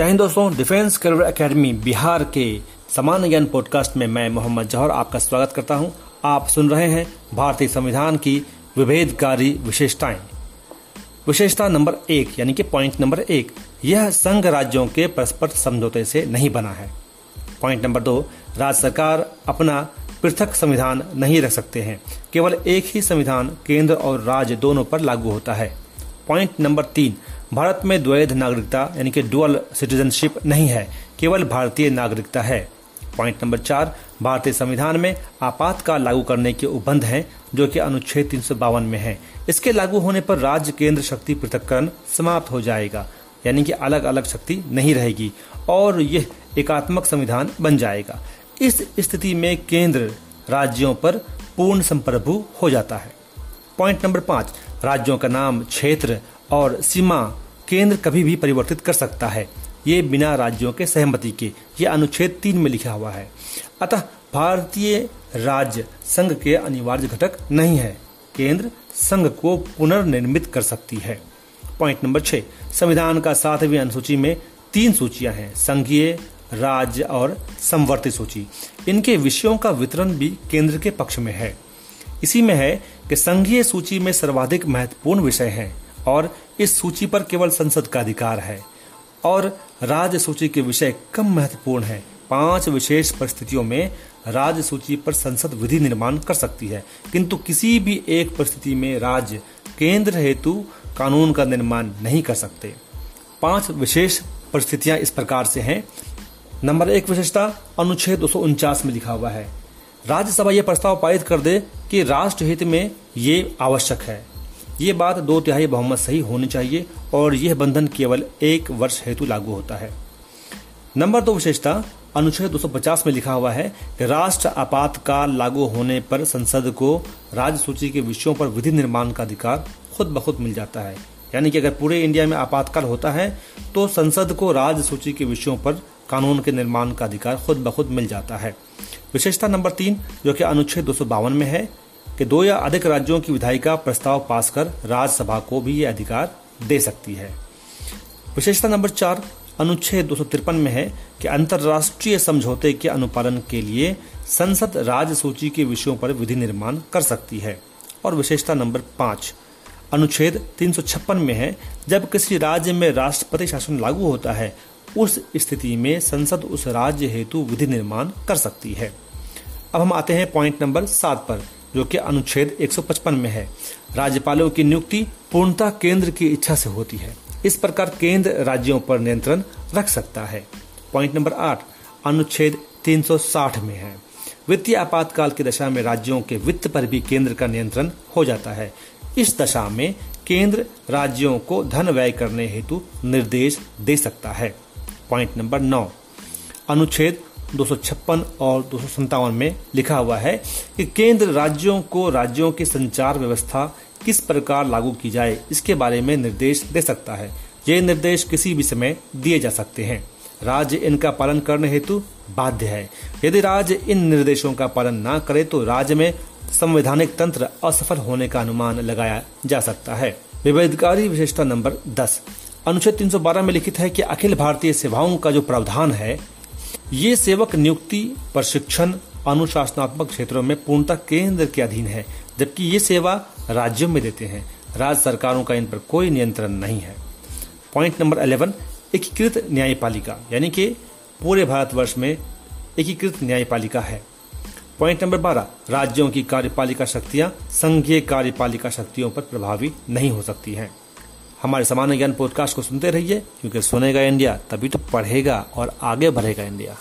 जय हिंद दोस्तों, defence career academy Bihar के सामान्य ज्ञान पॉडकास्ट में मैं मोहम्मद जौहर आपका स्वागत करता हूं। आप सुन रहे हैं भारतीय संविधान की विभेदकारी विशेषताएं। विशेषता नंबर 1 यानी कि पॉइंट नंबर 1, यह संघ राज्यों के परस्पर समझौते से नहीं बना है। पॉइंट नंबर 2, राज्य सरकार अपना पृथक संविधान नहीं रख सकते हैं, केवल एक ही संविधान केंद्र और राज्य दोनों पर लागू होता है। पॉइंट नंबर 3, भारत में द्वैध नागरिकता यानी कि डुअल सिटीजनशिप नहीं है, केवल भारतीय नागरिकता है। पॉइंट नंबर 4, भारतीय संविधान में आपातकाल लागू करने के उपबंध हैं जो कि अनुच्छेद 352 में है। इसके लागू होने पर राज्य केंद्र शक्ति पृथक्करण समाप्त हो जाएगा, यानी कि अलग अलग शक्ति नहीं रहेगी और यह एकात्मक संविधान बन जाएगा। इस स्थिति में केंद्र राज्यों पर पूर्ण संप्रभु हो जाता है। पॉइंट नंबर 5, राज्यों का नाम, क्षेत्र और सीमा केंद्र कभी भी परिवर्तित कर सकता है, ये बिना राज्यों के सहमति के, ये अनुच्छेद 3 में लिखा हुआ है। अतः भारतीय राज्य संघ के अनिवार्य घटक नहीं है, केंद्र संघ को पुनर्निर्मित कर सकती है। पॉइंट नंबर 6, संविधान का 7वीं अनुसूची में 3 सूचियां हैं, संघीय, राज्य और समवर्ती सूची। इनके विषयों का वितरण भी केंद्र के पक्ष में है। इसी में है कि संघीय सूची में सर्वाधिक महत्वपूर्ण विषय हैं और इस सूची पर केवल संसद का अधिकार है, और राज्य सूची के विषय कम महत्वपूर्ण हैं। 5 विशेष परिस्थितियों में राज्य सूची पर संसद विधि निर्माण कर सकती है, किंतु किसी भी एक परिस्थिति में राज्य केंद्र हेतु कानून का निर्माण नहीं कर सकते। 5 विशेष परिस्थितियां इस प्रकार से हैं। नंबर 1 विशेषता अनुच्छेद 249 में लिखा हुआ है, राज्यसभा यह प्रस्ताव पारित कर दे कि राष्ट्र हित में ये आवश्यक है। ये बात 2/3 बहुमत सही होनी चाहिए और यह बंधन केवल 1 वर्ष हेतु लागू होता है। नंबर 2 विशेषता अनुच्छेद 250 में लिखा हुआ है कि राष्ट्र आपातकाल लागू होने पर संसद को राज्य सूची के विषयों पर विधि निर्माण का अधिकार खुद ब खुद मिल जाता है, यानी कि अगर पूरे इंडिया में आपातकाल होता है तो संसद को राज्य सूची के विषयों पर कानून के निर्माण का अधिकार खुद ब खुद मिल जाता है। विशेषता नंबर 3 जो कि अनुच्छेद 252 में है कि 2 या अधिक राज्यों की विधायिका प्रस्ताव पास कर राज्यसभा को भी ये अधिकार दे सकती है। विशेषता नंबर 4 अनुच्छेद 253 में है कि अंतर्राष्ट्रीय समझौते के अनुपालन के लिए संसद राज्य सूची के विषयों पर विधि निर्माण कर सकती है। और विशेषता नंबर 5 अनुच्छेद 356 में है, जब किसी राज्य में राष्ट्रपति शासन लागू होता है उस स्थिति में संसद उस राज्य हेतु विधि निर्माण कर सकती है। अब हम आते हैं पॉइंट नंबर 7 पर जो कि अनुच्छेद 155 में है, राज्यपालों की नियुक्ति पूर्णतः केंद्र की इच्छा से होती है। इस प्रकार केंद्र राज्यों पर नियंत्रण रख सकता है। पॉइंट नंबर 8 अनुच्छेद 360 में है, वित्तीय आपातकाल की दशा में राज्यों के वित्त पर भी केंद्र का नियंत्रण हो जाता है। इस दशा में केंद्र राज्यों को धन व्यय करने हेतु निर्देश दे सकता है। पॉइंट नंबर 9 अनुच्छेद 256 और 257 में लिखा हुआ है कि केंद्र राज्यों को राज्यों की संचार व्यवस्था किस प्रकार लागू की जाए इसके बारे में निर्देश दे सकता है। ये निर्देश किसी भी समय दिए जा सकते हैं, राज्य इनका पालन करने हेतु बाध्य है। यदि राज्य इन निर्देशों का पालन न करे तो राज्य में संवैधानिक तंत्र असफल होने का अनुमान लगाया जा सकता है। विभेदकारी विशेषता नंबर 10 अनुच्छेद 312 में लिखित है कि अखिल भारतीय सेवाओं का जो प्रावधान है, ये सेवक नियुक्ति, प्रशिक्षण, अनुशासनात्मक क्षेत्रों में पूर्णतः केंद्र के अधीन है, जबकि ये सेवा राज्यों में देते हैं। राज्य सरकारों का इन पर कोई नियंत्रण नहीं है। पॉइंट नंबर 11 एकीकृत न्यायपालिका यानी कि पूरे भारतवर्ष में एकीकृत न्यायपालिका है। पॉइंट नंबर 12 राज्यों की कार्यपालिका शक्तियाँ संघीय कार्यपालिका शक्तियों पर प्रभावी नहीं हो सकती हैं। हमारे सामान्य ज्ञान पॉडकास्ट को सुनते रहिए, क्योंकि सुनेगा इंडिया तभी तो पढ़ेगा और आगे बढ़ेगा इंडिया।